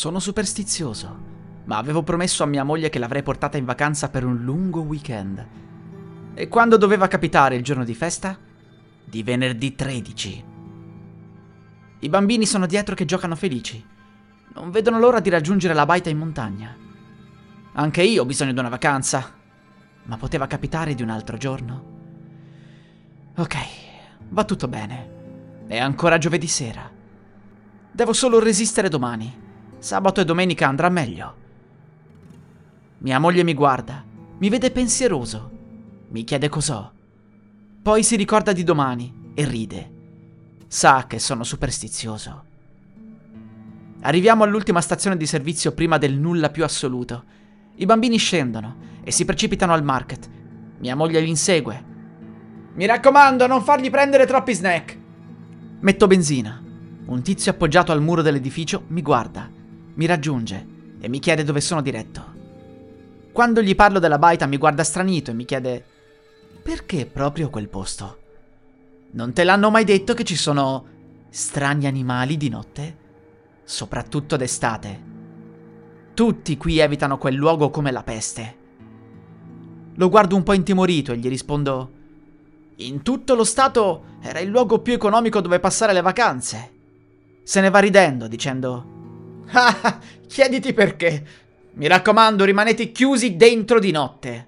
Sono superstizioso, ma avevo promesso a mia moglie che l'avrei portata in vacanza per un lungo weekend. E quando doveva capitare il giorno di festa? Di venerdì 13. I bambini sono dietro che giocano felici. Non vedono l'ora di raggiungere la baita in montagna. Anche io ho bisogno di una vacanza, ma poteva capitare di un altro giorno. Ok, va tutto bene. È ancora giovedì sera. Devo solo resistere domani. Sabato e domenica andrà meglio. Mia moglie mi guarda, mi vede pensieroso, mi chiede cos'ho. Poi si ricorda di domani e ride. Sa che sono superstizioso. Arriviamo all'ultima stazione di servizio prima del nulla più assoluto. I bambini scendono e si precipitano al market. Mia moglie li insegue. Mi raccomando, non fargli prendere troppi snack. Metto benzina. Un tizio appoggiato al muro dell'edificio mi guarda. Mi raggiunge e mi chiede dove sono diretto. Quando gli parlo della baita mi guarda stranito e mi chiede: perché proprio quel posto? Non te l'hanno mai detto che ci sono strani animali di notte? Soprattutto d'estate. Tutti qui evitano quel luogo come la peste. Lo guardo un po' intimorito e gli rispondo: in tutto lo stato era il luogo più economico dove passare le vacanze. Se ne va ridendo dicendo: ah, chiediti perché. Mi raccomando, rimanete chiusi dentro di notte.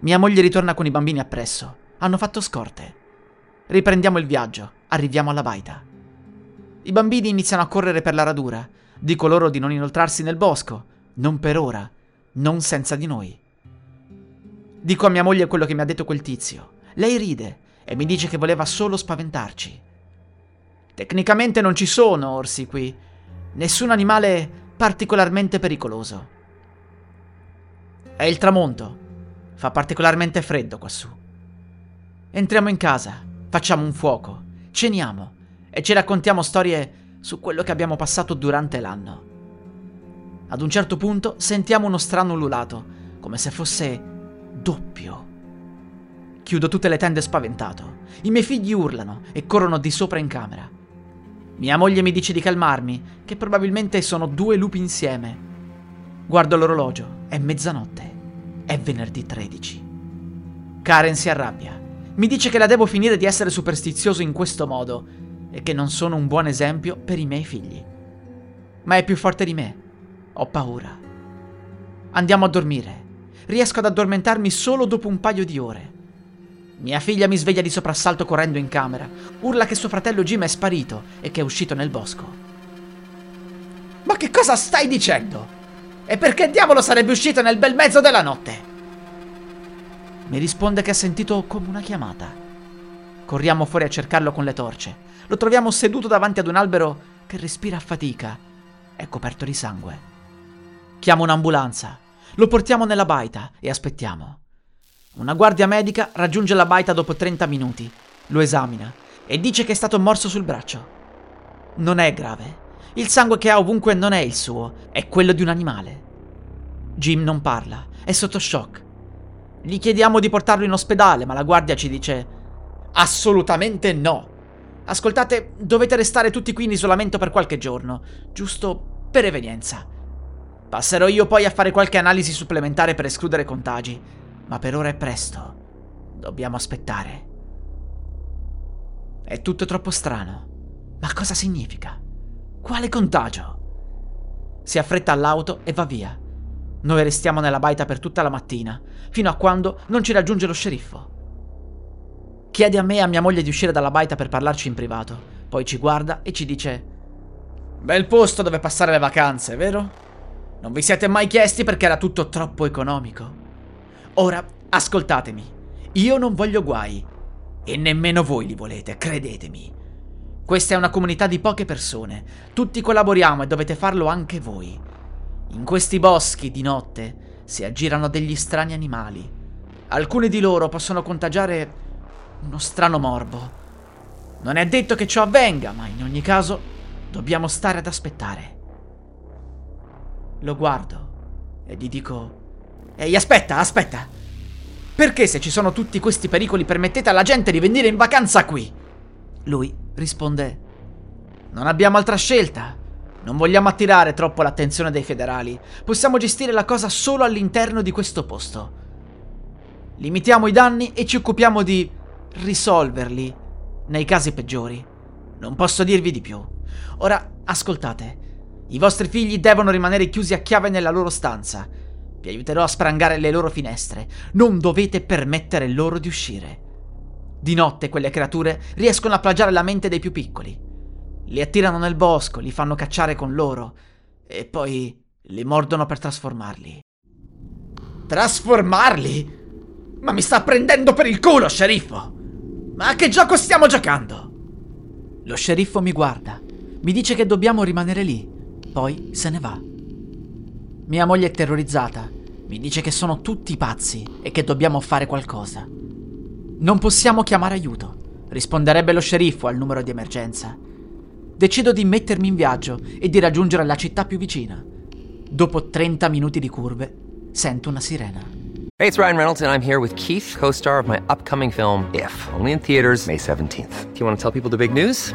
Mia moglie ritorna con i bambini appresso. Hanno fatto scorte. Riprendiamo il viaggio. Arriviamo alla baita. I bambini iniziano a correre per la radura. Dico loro di non inoltrarsi nel bosco. Non per ora. Non senza di noi. Dico a mia moglie quello che mi ha detto quel tizio. Lei ride e mi dice che voleva solo spaventarci. Tecnicamente non ci sono orsi qui, nessun animale particolarmente pericoloso. È il tramonto, fa particolarmente freddo quassù. Entriamo in casa, facciamo un fuoco, ceniamo e ci raccontiamo storie su quello che abbiamo passato durante l'anno. Ad un certo punto sentiamo uno strano ululato, come se fosse doppio. Chiudo tutte le tende spaventato. I miei figli urlano e corrono di sopra in camera. Mia moglie mi dice di calmarmi, che probabilmente sono due lupi insieme. Guardo l'orologio, è mezzanotte. È venerdì 13. Karen si arrabbia. Mi dice che la devo finire di essere superstizioso in questo modo e che non sono un buon esempio per i miei figli. Ma è più forte di me. Ho paura. Andiamo a dormire. Riesco ad addormentarmi solo dopo un paio di ore. Mia figlia mi sveglia di soprassalto correndo in camera. Urla che suo fratello Jim è sparito e che è uscito nel bosco. Ma che cosa stai dicendo? E perché diavolo sarebbe uscito nel bel mezzo della notte? Mi risponde che ha sentito come una chiamata. Corriamo fuori a cercarlo con le torce. Lo troviamo seduto davanti ad un albero che respira a fatica. È coperto di sangue. Chiamo un'ambulanza. Lo portiamo nella baita e aspettiamo. Una guardia medica raggiunge la baita dopo 30 minuti, lo esamina e dice che è stato morso sul braccio. Non è grave. Il sangue che ha ovunque non è il suo, è quello di un animale. Jim non parla, è sotto shock. Gli chiediamo di portarlo in ospedale, ma la guardia ci dice: assolutamente no. Ascoltate, dovete restare tutti qui in isolamento per qualche giorno, giusto per evenienza. Passerò io poi a fare qualche analisi supplementare per escludere contagi. Ma per ora è presto. Dobbiamo aspettare. È tutto troppo strano. Ma cosa significa? Quale contagio? Si affretta all'auto e va via. Noi restiamo nella baita per tutta la mattina, fino a quando non ci raggiunge lo sceriffo. Chiede a me e a mia moglie di uscire dalla baita per parlarci in privato. Poi ci guarda e ci dice: bel posto dove passare le vacanze, vero? Non vi siete mai chiesti perché era tutto troppo economico? Ora, ascoltatemi, io non voglio guai, e nemmeno voi li volete, credetemi. Questa è una comunità di poche persone, tutti collaboriamo e dovete farlo anche voi. In questi boschi di notte si aggirano degli strani animali. Alcuni di loro possono contagiare uno strano morbo. Non è detto che ciò avvenga, ma in ogni caso dobbiamo stare ad aspettare. Lo guardo e gli dico: ehi, aspetta, aspetta! Perché se ci sono tutti questi pericoli permettete alla gente di venire in vacanza qui? Lui risponde: non abbiamo altra scelta. Non vogliamo attirare troppo l'attenzione dei federali. Possiamo gestire la cosa solo all'interno di questo posto. Limitiamo i danni e ci occupiamo di risolverli nei casi peggiori. Non posso dirvi di più. Ora, ascoltate. I vostri figli devono rimanere chiusi a chiave nella loro stanza. Vi aiuterò a sprangare le loro finestre. Non dovete permettere loro di uscire. Di notte quelle creature riescono a plagiare la mente dei più piccoli. Li attirano nel bosco, li fanno cacciare con loro e poi li mordono per trasformarli. Trasformarli? Ma mi sta prendendo per il culo, sceriffo! Ma a che gioco stiamo giocando? Lo sceriffo mi guarda, mi dice che dobbiamo rimanere lì, poi se ne va. Mia moglie è terrorizzata, mi dice che sono tutti pazzi e che dobbiamo fare qualcosa. Non possiamo chiamare aiuto, risponderebbe lo sceriffo al numero di emergenza. Decido di mettermi in viaggio e di raggiungere la città più vicina. Dopo 30 minuti di curve, sento una sirena. Hey, it's Ryan Reynolds and I'm here with Keith, co-star of my upcoming film If, only in theaters May 17th. Do you want to tell people the big news?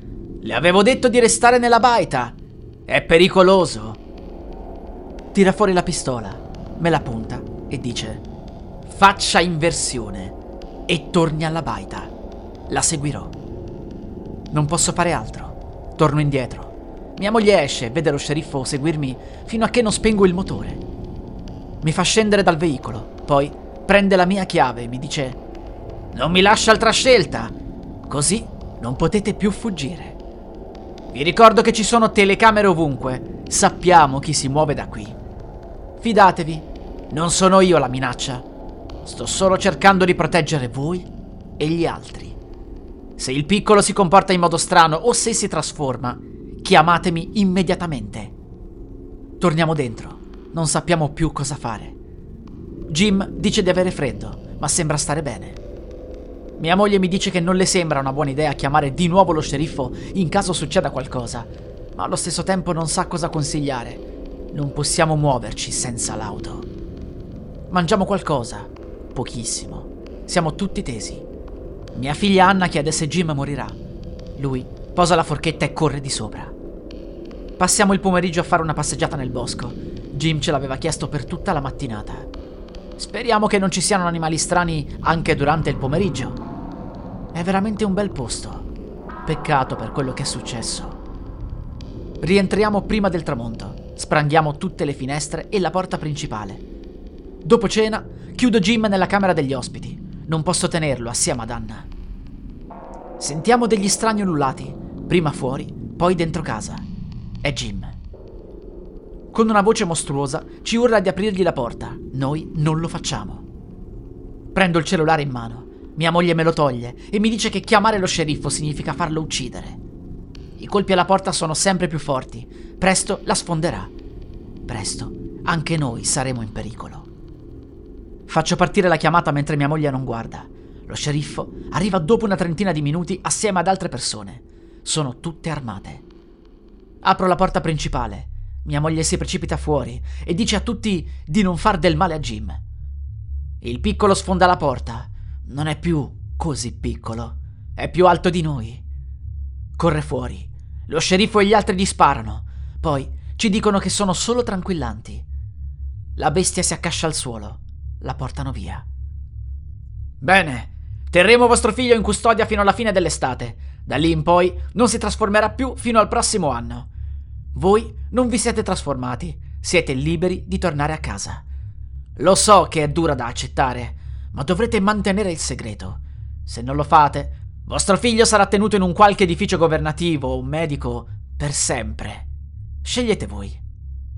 Le avevo detto di restare nella baita. È pericoloso. Tira fuori la pistola, me la punta e dice: faccia inversione e torni alla baita. La seguirò. Non posso fare altro. Torno indietro. Mia moglie esce e vede lo sceriffo seguirmi fino a che non spengo il motore. Mi fa scendere dal veicolo, poi prende la mia chiave e mi dice: non mi lascia altra scelta. Così non potete più fuggire. Vi ricordo che ci sono telecamere ovunque. Sappiamo chi si muove da qui. Fidatevi, non sono io la minaccia. Sto solo cercando di proteggere voi e gli altri. Se il piccolo si comporta in modo strano o se si trasforma, chiamatemi immediatamente. Torniamo dentro. Non sappiamo più cosa fare. Jim dice di avere freddo, ma sembra stare bene. Mia moglie mi dice che non le sembra una buona idea chiamare di nuovo lo sceriffo in caso succeda qualcosa, ma allo stesso tempo non sa cosa consigliare. Non possiamo muoverci senza l'auto. Mangiamo qualcosa, pochissimo. Siamo tutti tesi. Mia figlia Anna chiede se Jim morirà. Lui posa la forchetta e corre di sopra. Passiamo il pomeriggio a fare una passeggiata nel bosco. Jim ce l'aveva chiesto per tutta la mattinata. Speriamo che non ci siano animali strani anche durante il pomeriggio. È veramente un bel posto. Peccato per quello che è successo. Rientriamo prima del tramonto. Spranghiamo tutte le finestre e la porta principale. Dopo cena, chiudo Jim nella camera degli ospiti. Non posso tenerlo assieme ad Anna. Sentiamo degli strani ululati, prima fuori, poi dentro casa. È Jim. Con una voce mostruosa ci urla di aprirgli la porta. Noi non lo facciamo. Prendo il cellulare in mano. Mia moglie me lo toglie e mi dice che chiamare lo sceriffo significa farlo uccidere. I colpi alla porta sono sempre più forti. Presto la sfonderà. Presto anche noi saremo in pericolo. Faccio partire la chiamata mentre mia moglie non guarda. Lo sceriffo arriva dopo una trentina di minuti assieme ad altre persone. Sono tutte armate. Apro la porta principale. Mia moglie si precipita fuori e dice a tutti di non far del male a Jim. Il piccolo sfonda la porta. Non è più così piccolo, è più alto di noi. Corre fuori. Lo sceriffo e gli altri gli sparano. Poi ci dicono che sono solo tranquillanti. La bestia si accascia al suolo. La portano via. Bene, terremo vostro figlio in custodia fino alla fine dell'estate. Da lì in poi non si trasformerà più fino al prossimo anno. Voi non vi siete trasformati, siete liberi di tornare a casa. Lo so che è dura da accettare, ma dovrete mantenere il segreto. Se non lo fate, vostro figlio sarà tenuto in un qualche edificio governativo o medico per sempre. Scegliete voi.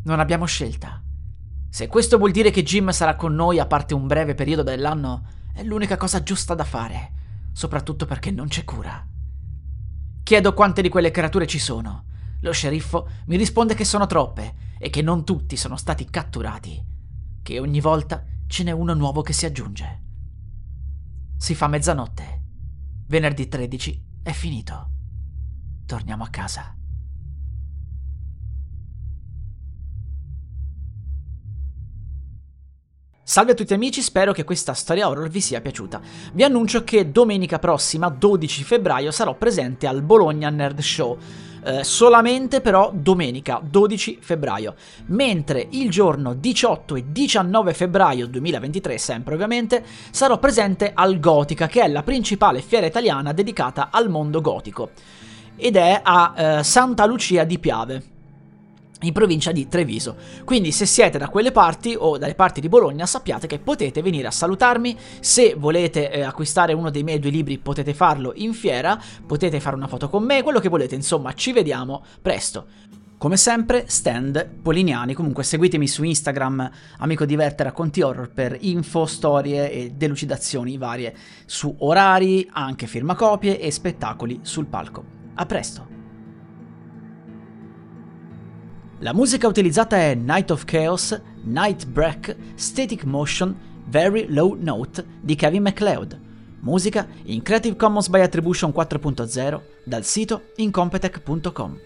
Non abbiamo scelta. Se questo vuol dire che Jim sarà con noi a parte un breve periodo dell'anno, è l'unica cosa giusta da fare, soprattutto perché non c'è cura. Chiedo quante di quelle creature ci sono. Lo sceriffo mi risponde che sono troppe e che non tutti sono stati catturati, che ogni volta ce n'è uno nuovo che si aggiunge. Si fa mezzanotte. Venerdì 13 è finito. Torniamo a casa. Salve a tutti amici, spero che questa storia horror vi sia piaciuta. Vi annuncio che domenica prossima, 12 febbraio, sarò presente al Bologna Nerd Show. Solamente però domenica 12 febbraio, mentre il giorno 18 e 19 febbraio 2023, sempre ovviamente, sarò presente al Gotica, che è la principale fiera italiana dedicata al mondo gotico, ed è a Santa Lucia di Piave, in provincia di Treviso. Quindi se siete da quelle parti o dalle parti di Bologna, sappiate che potete venire a salutarmi. Se volete acquistare uno dei miei due libri potete farlo in fiera, potete fare una foto con me, quello che volete, insomma ci vediamo presto. Come sempre, stand poliniani. Comunque seguitemi su Instagram, Amico Diverte Racconti Horror, per info, storie e delucidazioni varie su orari, anche firmacopie e spettacoli sul palco. A presto! La musica utilizzata è Night of Chaos, Night Break, Static Motion, Very Low Note di Kevin MacLeod. Musica in Creative Commons by Attribution 4.0 dal sito incompetech.com.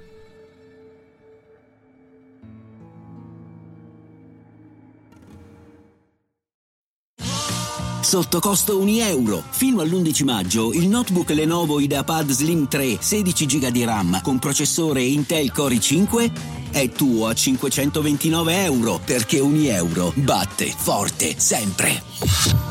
Sotto costo €1. Fino all'11 maggio il notebook Lenovo IdeaPad Slim 3, 16 GB di RAM con processore Intel Core i5 è tuo a €529, perché €1 batte forte sempre.